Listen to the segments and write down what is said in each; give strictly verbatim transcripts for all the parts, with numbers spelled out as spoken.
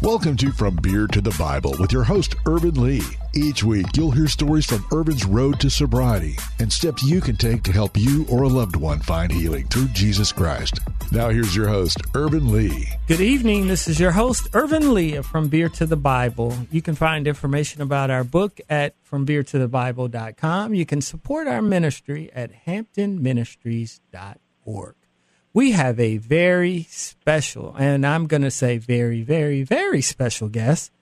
Welcome to From Beer to the Bible with your host, Ervin Lee. Each week, you'll hear stories from Ervin's road to sobriety and steps you can take to help you or a loved one find healing through Jesus Christ. Now here's your host, Ervin Lee. Good evening. This is your host, Ervin Lee of From Beer to the Bible. You can find information about our book at from beer to the bible dot com. You can support our ministry at hampton ministries dot org. We have a very special, and I'm going to say very, very, very special guest,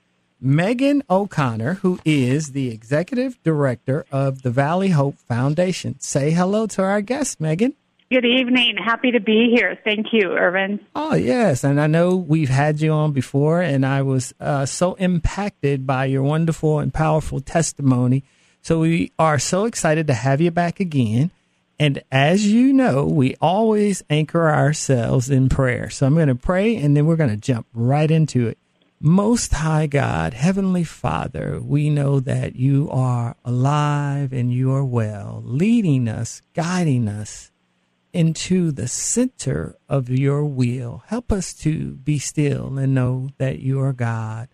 Megan O'Connor, who is the executive director of the Valley Hope Foundation. Say hello to our guest, Megan. Good evening. Happy to be here. Thank you, Ervin. Oh, yes. And I know we've had you on before, and I was uh, so impacted by your wonderful and powerful testimony. So we are so excited to have you back again. And as you know, we always anchor ourselves in prayer. So I'm going to pray, and then we're going to jump right into it. Most High God, Heavenly Father, we know that you are alive and you are well, leading us, guiding us into the center of your will. Help us to be still and know that you are God.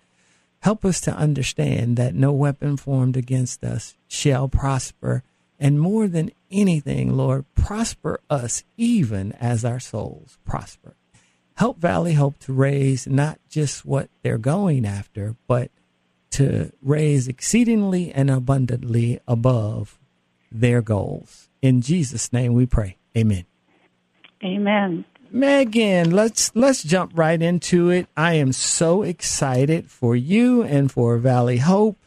Help us to understand that no weapon formed against us shall prosper. And more than anything, Lord, prosper us even as our souls prosper. Help Valley Hope to raise not just what they're going after, but to raise exceedingly and abundantly above their goals. In Jesus' name we pray. Amen. Amen. Megan, let's let's jump right into it. I am so excited for you and for Valley Hope.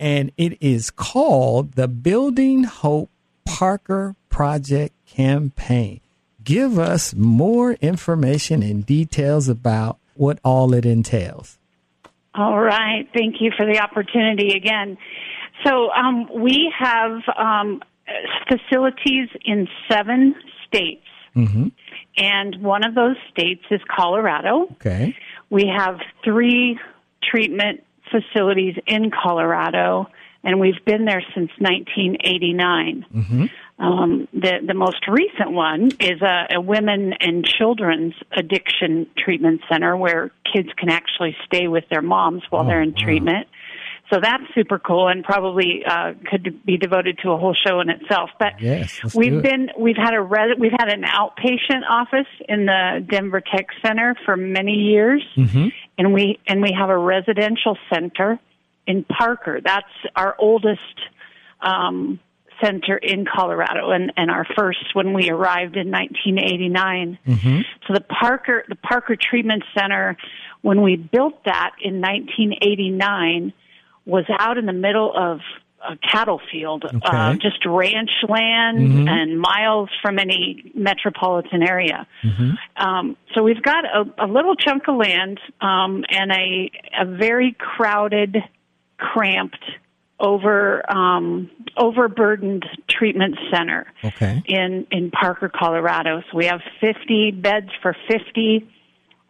And it is called the Building Hope Parker Project Campaign. Give us more information and details about what all it entails. All right. Thank you for the opportunity again. So um, we have um, facilities in seven states, mm-hmm. and one of those states is Colorado. Okay. We have three treatment facilities in Colorado, and we've been there since nineteen eighty-nine. Mm-hmm. Um, the, the most recent one is a, a women and children's addiction treatment center where kids can actually stay with their moms while oh, they're in treatment. Wow. So that's super cool, and probably uh, could be devoted to a whole show in itself. But yes, let's we've do it. been we've had a res- we've had an outpatient office in the Denver Tech Center for many years. Mm-hmm. And we and we have a residential center in Parker. That's our oldest um, center in Colorado, and, and our first when we arrived in nineteen eighty-nine. Mm-hmm. So the Parker the Parker Treatment Center, when we built that in nineteen eighty-nine, was out in the middle of a cattle field, okay. uh, just ranch land, mm-hmm. and miles from any metropolitan area. Mm-hmm. Um, so we've got a, a little chunk of land um, and a, a very crowded, cramped, over um, overburdened treatment center okay. in, in Parker, Colorado. So we have fifty beds for fifty.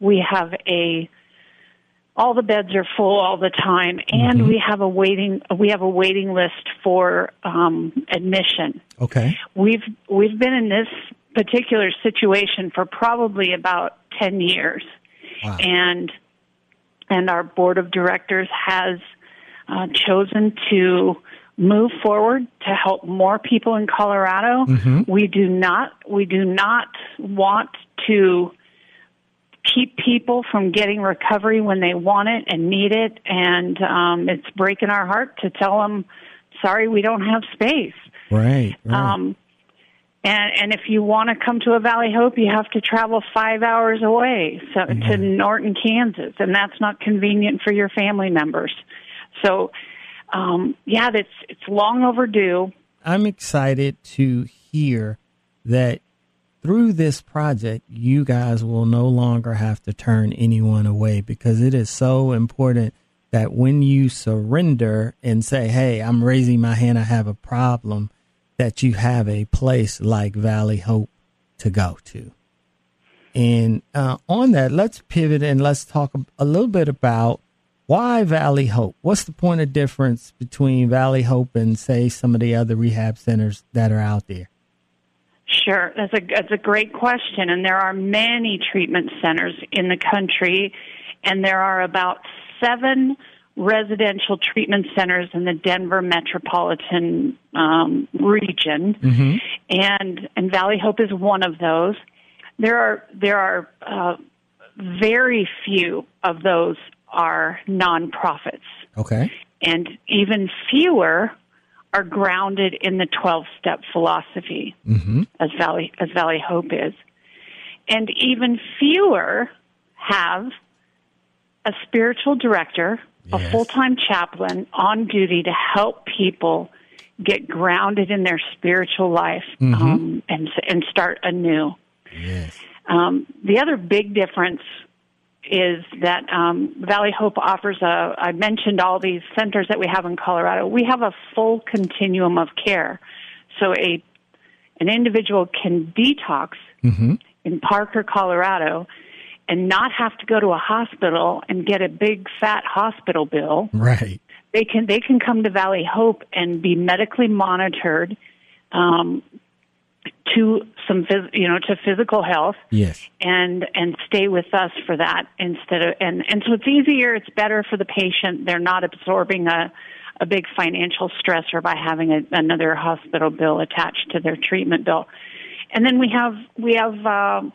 We have a All the beds are full all the time, and mm-hmm. we have a waiting. We have a waiting list for um, admission. Okay, we've we've been in this particular situation for probably about ten years, wow. and and our board of directors has uh, chosen to move forward to help more people in Colorado. Mm-hmm. We do not. We do not want to keep people from getting recovery when they want it and need it, and um, it's breaking our heart to tell them, sorry, we don't have space. Right. right. Um, and, and if you want to come to a Valley Hope, you have to travel five hours away so, mm-hmm. to Norton, Kansas, and that's not convenient for your family members. So, um, yeah, that's it's long overdue. I'm excited to hear that through this project, you guys will no longer have to turn anyone away, because it is so important that when you surrender and say, hey, I'm raising my hand, I have a problem, that you have a place like Valley Hope to go to. And uh, on that, let's pivot and let's talk a little bit about why Valley Hope. What's the point of difference between Valley Hope and, say, some of the other rehab centers that are out there? Sure. That's a, that's a great question, and there are many treatment centers in the country, and there are about seven residential treatment centers in the Denver metropolitan um, region, mm-hmm. and and Valley Hope is one of those. There are there are uh, very few of those are nonprofits. Okay, and even fewer are grounded in the twelve-step philosophy, mm-hmm. as Valley as Valley Hope is, and even fewer have a spiritual director. Yes. A full-time chaplain on duty to help people get grounded in their spiritual life, mm-hmm. um, and and start anew. Yes. Um, the other big difference is that um, Valley Hope offers a, I mentioned all these centers that we have in Colorado. We have a full continuum of care. So a an individual can detox mm-hmm. in Parker, Colorado, and not have to go to a hospital and get a big fat hospital bill. Right. They can they can come to Valley Hope and be medically monitored um, to some phys- you know to physical health. Yes. And and stay with us for that instead of and, and so it's easier, it's better for the patient. They're not absorbing a a big financial stressor by having a, another hospital bill attached to their treatment bill. And then we have we have. Um,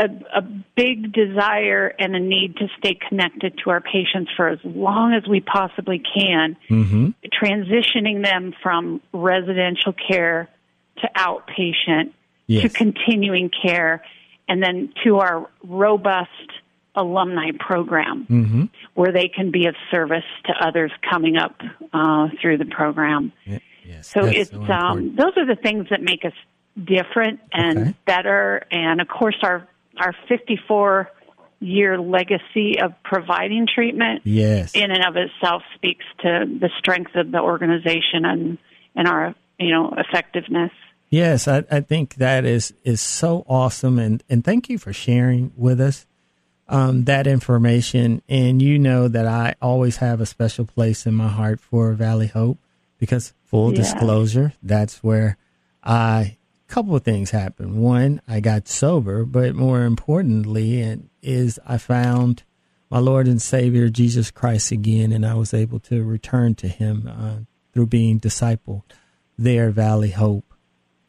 A, a big desire and a need to stay connected to our patients for as long as we possibly can, mm-hmm. transitioning them from residential care to outpatient, yes. to continuing care, and then to our robust alumni program, mm-hmm. where they can be of service to others coming up uh, through the program. Yeah. Yes. So That's it's so um, those are the things that make us different and okay. better, and of course our our fifty-four year legacy of providing treatment, yes. in and of itself speaks to the strength of the organization and and our you know effectiveness. Yes, I, I think that is is so awesome, and and thank you for sharing with us um, that information. And you know that I always have a special place in my heart for Valley Hope because full yeah. disclosure, that's where I. Couple of things happened. One, I got sober, but more importantly, and is I found my Lord and Savior Jesus Christ again, and I was able to return to Him uh, through being discipled there, Valley Hope.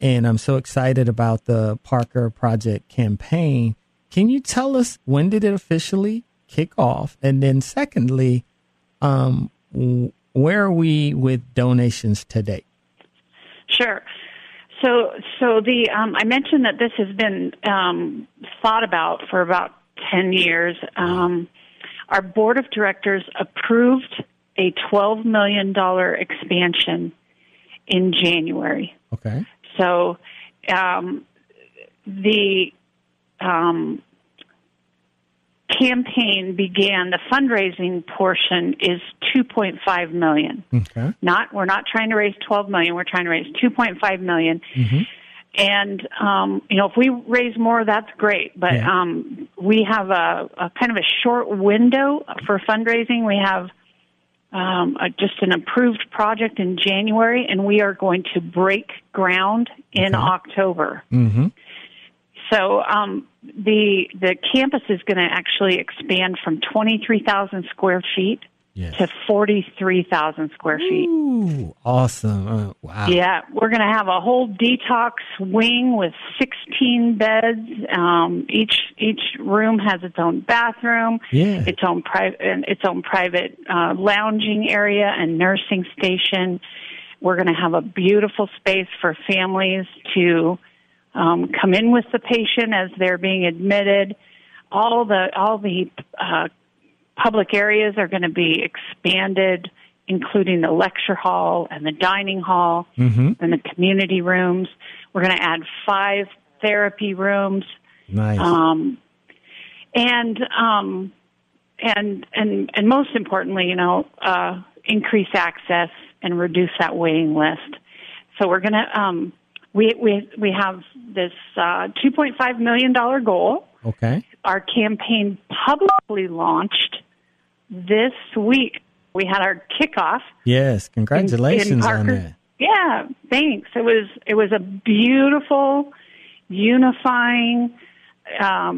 And I'm so excited about the Parker Project campaign. Can you tell us when did it officially kick off? And then, secondly, um, where are we with donations today? Sure. So, so the um, I mentioned that this has been um, thought about for about ten years. Um, our board of directors approved a twelve million dollars expansion in January. Okay. So, um, the um, campaign began. The fundraising portion is two point five million dollars. Okay. Not we're not trying to raise twelve million dollars. We're trying to raise two point five million dollars. Mm-hmm. And um, you know, if we raise more, that's great. But yeah. um, we have a, a kind of a short window for fundraising. We have um, a, just an approved project in January, and we are going to break ground in okay. October. Mm-hmm. So um, the the campus is going to actually expand from twenty-three thousand square feet yes. to forty-three thousand square feet. Ooh, awesome. Uh, wow. Yeah, we're going to have a whole detox wing with sixteen beds. Um, each each room has its own bathroom, yeah. its own private and its own private uh, lounging area and nursing station. We're going to have a beautiful space for families to Um, come in with the patient as they're being admitted. All the all the uh, public areas are going to be expanded, including the lecture hall and the dining hall mm-hmm. and the community rooms. We're going to add five therapy rooms. Nice. Um, and um, and and and most importantly, you know, uh, increase access and reduce that waiting list. So we're going to. Um, We we we have this uh, two point five million dollars goal. Okay. Our campaign publicly launched this week. We had our kickoff. Yes, congratulations in, in Parker, on that. Yeah, thanks. It was it was a beautiful, unifying, um,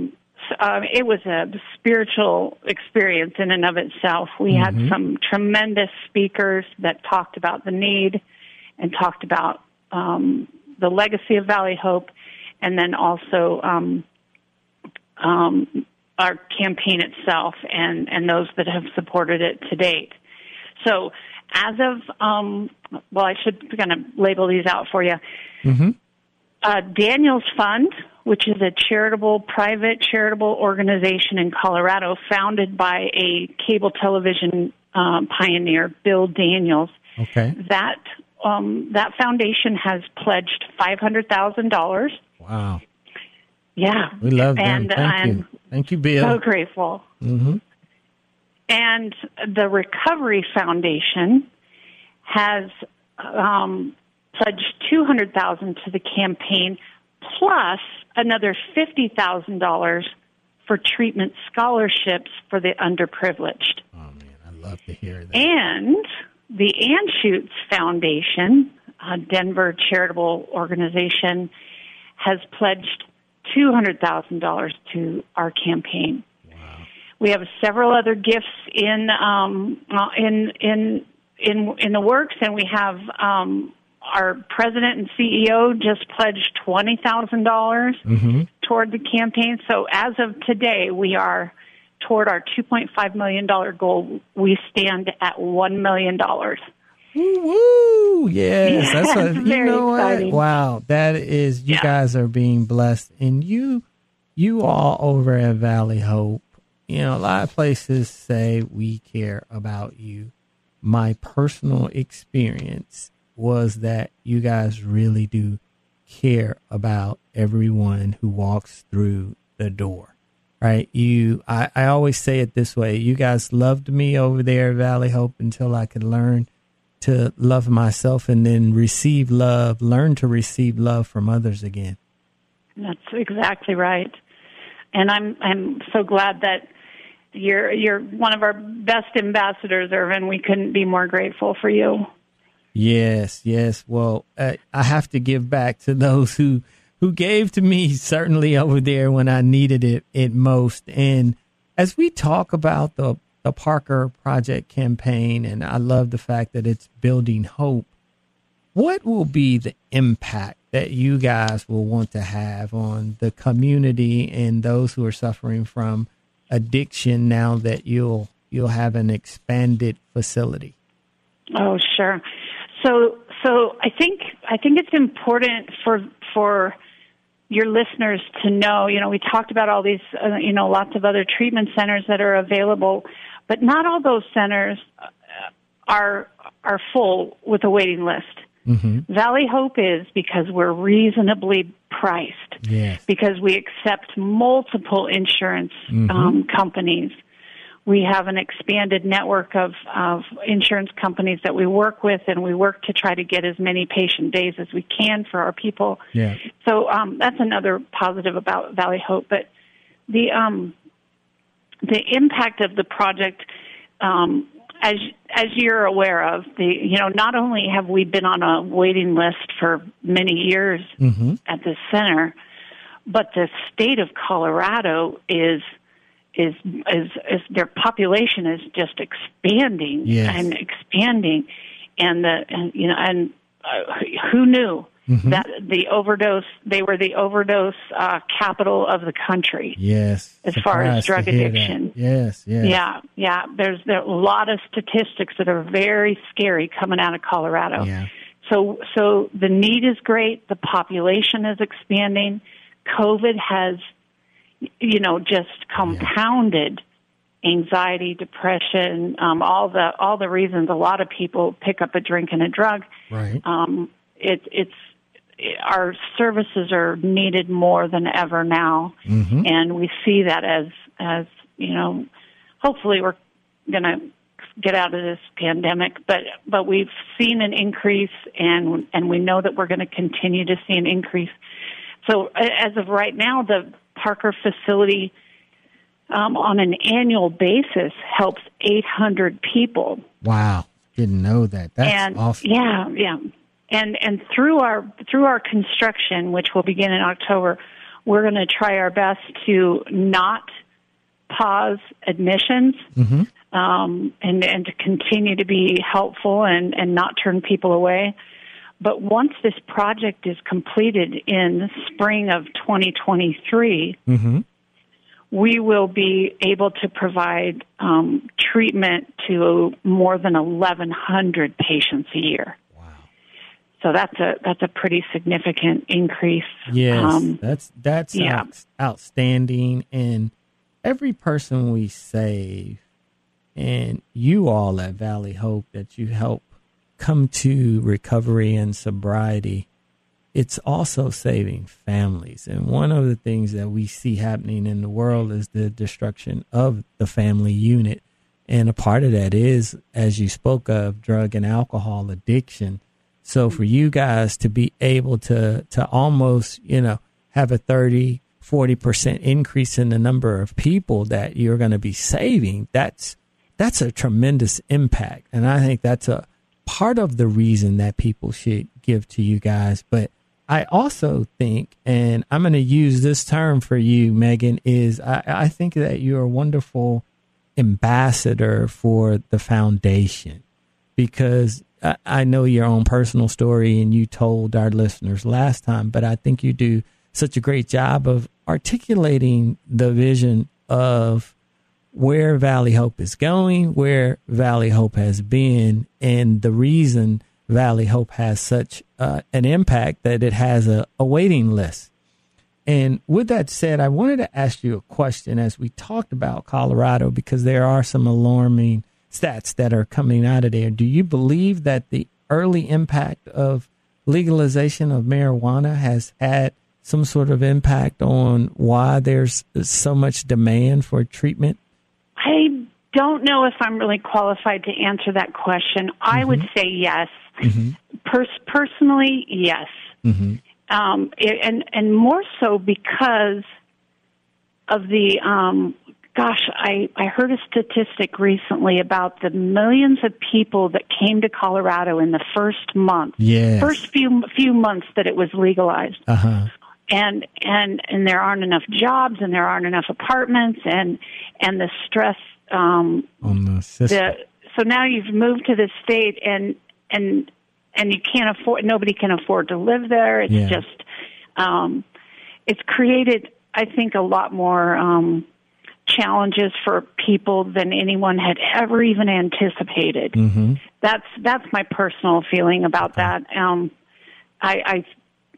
um, it was a spiritual experience in and of itself. We mm-hmm. had some tremendous speakers that talked about the need and talked about um, the legacy of Valley Hope, and then also um, um, our campaign itself and, and those that have supported it to date. So as of, um, well, I should kind of label these out for you. Mm-hmm. Uh, Daniels Fund, which is a charitable, private charitable organization in Colorado founded by a cable television um, pioneer, Bill Daniels. Okay. That um, that foundation has pledged five hundred thousand dollars. Wow. Yeah. We love them. And Thank I'm you. Thank you, Bill. So grateful. Mm-hmm. And the Recovery Foundation has um, pledged two hundred thousand dollars to the campaign, plus another fifty thousand dollars for treatment scholarships for the underprivileged. Oh, man, I'd love to hear that. And the Anschutz Foundation, a Denver charitable organization, has pledged two hundred thousand dollars to our campaign. Wow. We have several other gifts in um, in in in in the works, and we have um, our president and C E O just pledged twenty thousand dollars mm-hmm. toward the campaign. So as of today, we are toward our two point five million dollars goal. We stand at one million dollars. Woo! Yes, yeah, that's what, you know exciting. What? Wow, that is. You yeah. guys are being blessed, and you, you all over at Valley Hope. You know, a lot of places say we care about you. My personal experience was that you guys really do care about everyone who walks through the door, right? You, I, I always say it this way: you guys loved me over there at Valley Hope until I could learn to love myself and then receive love, learn to receive love from others again. That's exactly right. And I'm I'm so glad that you're you're one of our best ambassadors, Ervin. We couldn't be more grateful for you. Yes, yes. Well, uh, I have to give back to those who, who gave to me, certainly over there when I needed it, it most. And as we talk about the the Parker Project Campaign, and I love the fact that it's building hope, what will be the impact that you guys will want to have on the community and those who are suffering from addiction now that you'll you'll have an expanded facility? Oh, sure. So so I think I think it's important for for your listeners to know, you know, we talked about all these, uh, you know, lots of other treatment centers that are available, but not all those centers are are full with a waiting list. Mm-hmm. Valley Hope is, because we're reasonably priced, yes. because we accept multiple insurance mm-hmm. um, companies. We have an expanded network of, of insurance companies that we work with, and we work to try to get as many patient days as we can for our people. Yeah. So um, that's another positive about Valley Hope. But the um, the impact of the project, um, as as you're aware of, the you know not only have we been on a waiting list for many years mm-hmm. at this center, but the state of Colorado is. Is, is is their population is just expanding yes. and expanding, and the and, you know and uh, who knew mm-hmm. that the overdose they were the overdose uh, capital of the country. Yes, as Surprised far as drug addiction. Yes, yes, yeah, yeah. There's there are a lot of statistics that are very scary coming out of Colorado. Yeah. So so the need is great. The population is expanding. COVID has. You know, just compounded yeah. anxiety, depression, um, all the all the reasons a lot of people pick up a drink and a drug. Right. Um, it, it's it, our services are needed more than ever now, mm-hmm. and we see that as as you know. Hopefully, we're going to get out of this pandemic, but but we've seen an increase, and and we know that we're going to continue to see an increase. So, as of right now, the Parker facility, um, on an annual basis, helps eight hundred people. Wow, didn't know that. That's and, awesome. Yeah, yeah, and and through our through our construction, which will begin in October, we're going to try our best to not pause admissions mm-hmm. um, and, and to continue to be helpful and, and not turn people away. But once this project is completed in spring of twenty twenty-three, mm-hmm. we will be able to provide um, treatment to more than eleven hundred patients a year. Wow! So that's a that's a pretty significant increase. Yes, um, that's that's yeah. out, outstanding. And every person we save, and you all at Valley Hope that you help come to recovery and sobriety, it's also saving families. And one of the things that we see happening in the world is the destruction of the family unit. And a part of that is, as you spoke of, drug and alcohol addiction. So for you guys to be able to, to almost, you know, have a thirty, forty percent increase in the number of people that you're going to be saving, that's, that's a tremendous impact. And I think that's a, part of the reason that people should give to you guys. But I also think, and I'm going to use this term for you, Megan, is I, I think that you're a wonderful ambassador for the foundation, because I, I know your own personal story and you told our listeners last time, but I think you do such a great job of articulating the vision of where Valley Hope is going, where Valley Hope has been, and the reason Valley Hope has such uh, an impact that it has a, a waiting list. And with that said, I wanted to ask you a question as we talked about Colorado, because there are some alarming stats that are coming out of there. Do you believe that the early impact of legalization of marijuana has had some sort of impact on why there's so much demand for treatment? I don't know if I'm really qualified to answer that question. I mm-hmm. would say yes. Mm-hmm. Per- personally, yes. Mm-hmm. Um, it, and, and more so because of the, um, gosh, I, I heard a statistic recently about the millions of people that came to Colorado in the first month, yes. first few, few months that it was legalized. Uh-huh. And, and and there aren't enough jobs, and there aren't enough apartments, and and the stress. Um, On the system. The, so now you've moved to this state, and and and you can't afford. Nobody can afford to live there. It's yeah. just, um, it's created, I think, a lot more um, challenges for people than anyone had ever even anticipated. Mm-hmm. That's that's my personal feeling about okay. that. Um, I. I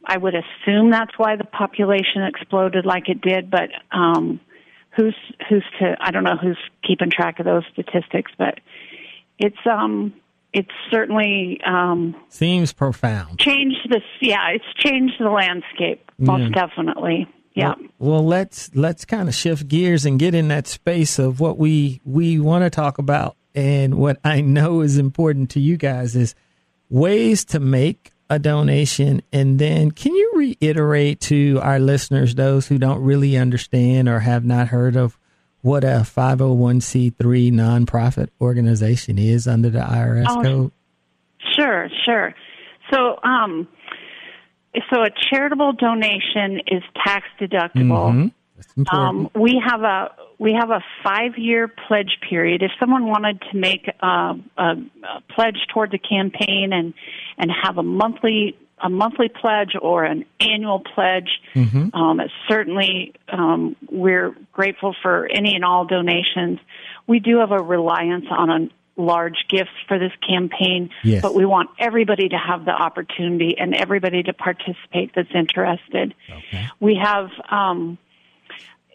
I would assume that's why the population exploded like it did, but um, who's who's to? I don't know who's keeping track of those statistics, but it's um it's certainly um, seems profound. Changed this, yeah. It's changed the landscape most yeah. definitely. Yeah. Well, well, let's let's kind of shift gears and get in that space of what we we want to talk about, and what I know is important to you guys is ways to make a donation. And then can you reiterate to our listeners, those who don't really understand or have not heard of what a five oh one c three nonprofit organization is under the I R S oh, code? Sure, sure. So, um, so a charitable donation is tax deductible. Mm-hmm. That's important. Um, we have a we have a five-year pledge period. If someone wanted to make a, a, a pledge toward the campaign and and have a monthly a monthly pledge or an annual pledge, mm-hmm. um, certainly um, we're grateful for any and all donations. We do have a reliance on a large gifts for this campaign, yes. but we want everybody to have the opportunity and everybody to participate that's interested. Okay. We have um,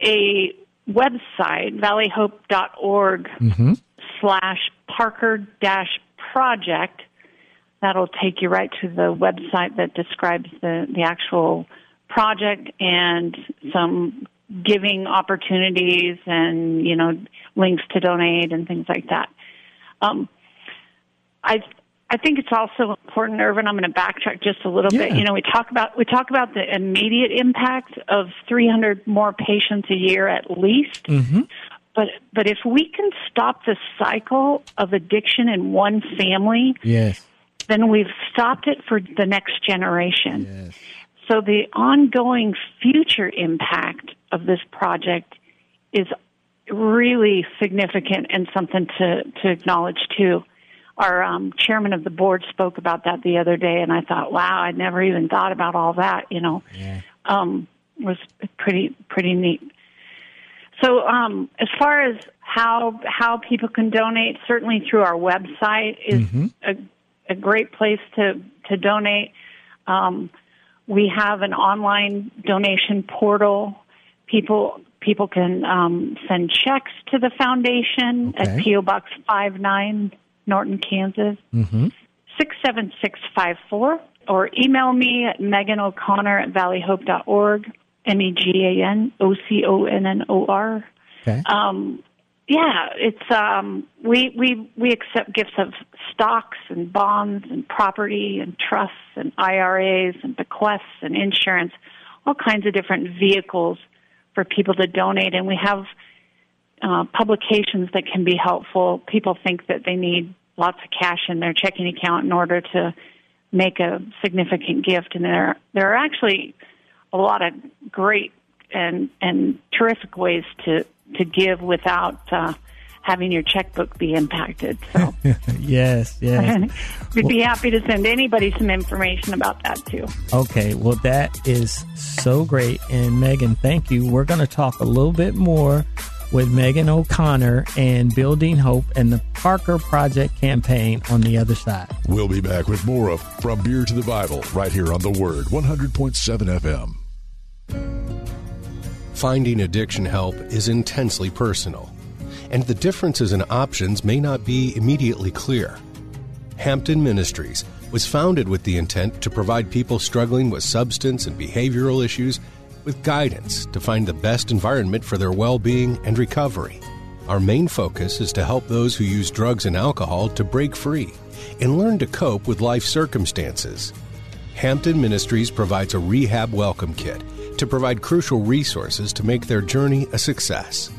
a website, valley hope dot org mm-hmm. slash Parker dash project. That'll take you right to the website that describes the, the actual project and some giving opportunities and, you know, links to donate and things like that. Um, I I think it's also important, Ervin, I'm going to backtrack just a little yeah. bit. You know, we talk about we talk about the immediate impact of three hundred more patients a year at least. Mm-hmm. But but if we can stop the cycle of addiction in one family, yes. then we've stopped it for the next generation. Yes. So the ongoing future impact of this project is really significant and something to, to acknowledge, too. Our um, chairman of the board spoke about that the other day, and I thought, wow, I never even thought about all that, you know. Yeah. Um, it was pretty pretty neat. So um, as far as how how people can donate, certainly through our website is mm-hmm. a, a great place to, to donate. Um, we have an online donation portal. People people can um, send checks to the foundation okay. at P O Box fifty-nine, Norton, Kansas, mm-hmm. six seven six five four, or email me at Megan O'Connor at valley hope dot org. M E G A N O C O N N O R. Okay. Um, yeah, it's um, we we we accept gifts of stocks and bonds and property and trusts and I R As and bequests and insurance, all kinds of different vehicles for people to donate. And we have uh, publications that can be helpful. People think that they need lots of cash in their checking account in order to make a significant gift, and there there are actually a lot of great and and terrific ways to, to give without uh, having your checkbook be impacted. So yes, yes. We'd well, be happy to send anybody some information about that, too. Okay, well, that is so great. And, Megan, thank you. We're going to talk a little bit more with Megan O'Connor and Building Hope and the Parker Project Campaign on the other side. We'll be back with more of From Beer to the Bible right here on The Word, one hundred point seven F M. Finding addiction help is intensely personal, and the differences in options may not be immediately clear. Hampton Ministries was founded with the intent to provide people struggling with substance and behavioral issues with guidance to find the best environment for their well-being and recovery. Our main focus is to help those who use drugs and alcohol to break free and learn to cope with life circumstances. Hampton Ministries provides a rehab welcome kit to provide crucial resources to make their journey a success.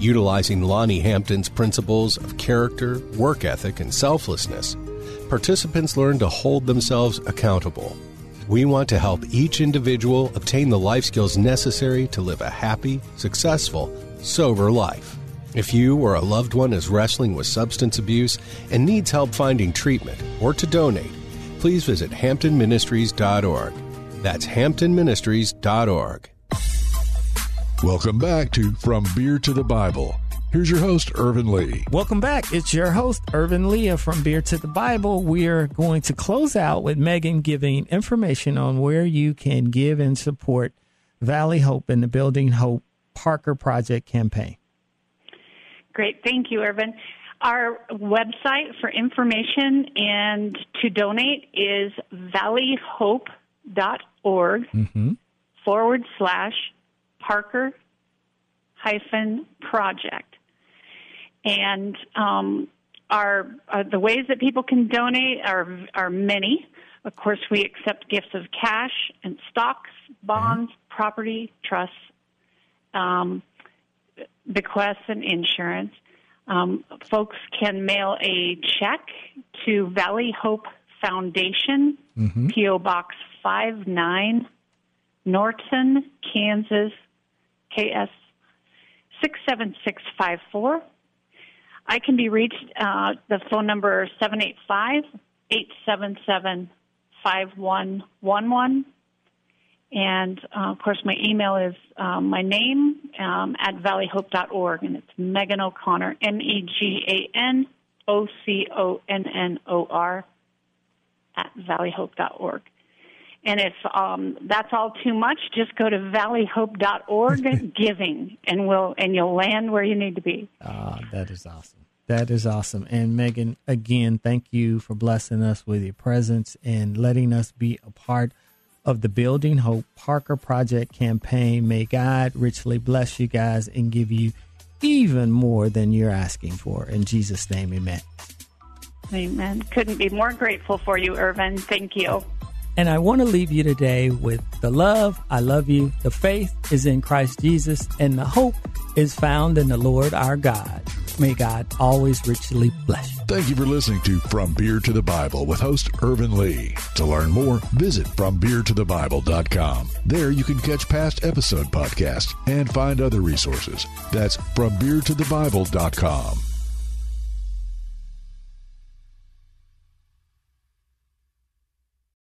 Utilizing Lonnie Hampton's principles of character, work ethic, and selflessness, participants learn to hold themselves accountable. We want to help each individual obtain the life skills necessary to live a happy, successful, sober life. If you or a loved one is wrestling with substance abuse and needs help finding treatment or to donate, please visit hampton ministries dot org. That's hampton ministries dot org. Welcome back to From Beer to the Bible. Here's your host, Ervin Lee. Welcome back. It's your host, Ervin Lee of From Beer to the Bible. We are going to close out with Megan giving information on where you can give and support Valley Hope and the Building Hope Parker Project Campaign. Great. Thank you, Ervin. Our website for information and to donate is valley hope dot org mm-hmm. forward slash Parker hyphen project. And um, our uh, the ways that people can donate are are many. Of course, we accept gifts of cash and stocks, bonds, mm-hmm. property, trusts, um, bequests, and insurance. Um, folks can mail a check to Valley Hope Foundation, mm-hmm. P O Box fifty-nine, Norton, Kansas, K S six seven six five four. I can be reached, uh, the phone number seven eight five, eight seven seven, five one one one. And, uh, of course, my email is uh, my name um, at valley hope dot org, and it's Megan O'Connor, M E G A N O C O N N O R, at valley hope dot org. And if um, that's all too much, just go to valley hope dot org giving, and we'll and you'll land where you need to be. Ah, that is awesome. That is awesome. And Megan, again, thank you for blessing us with your presence and letting us be a part of the Building Hope Parker Project Campaign. May God richly bless you guys and give you even more than you're asking for. In Jesus' name, amen. Amen. Couldn't be more grateful for you, Ervin. Thank you. And I want to leave you today with the love, I love you, the faith is in Christ Jesus, and the hope is found in the Lord our God. may God always richly bless you. Thank you for listening to From Beer to the Bible with host Ervin Lee. To learn more, visit from beer to the bible dot com. There you can catch past episode podcasts and find other resources. That's from beer to the bible dot com.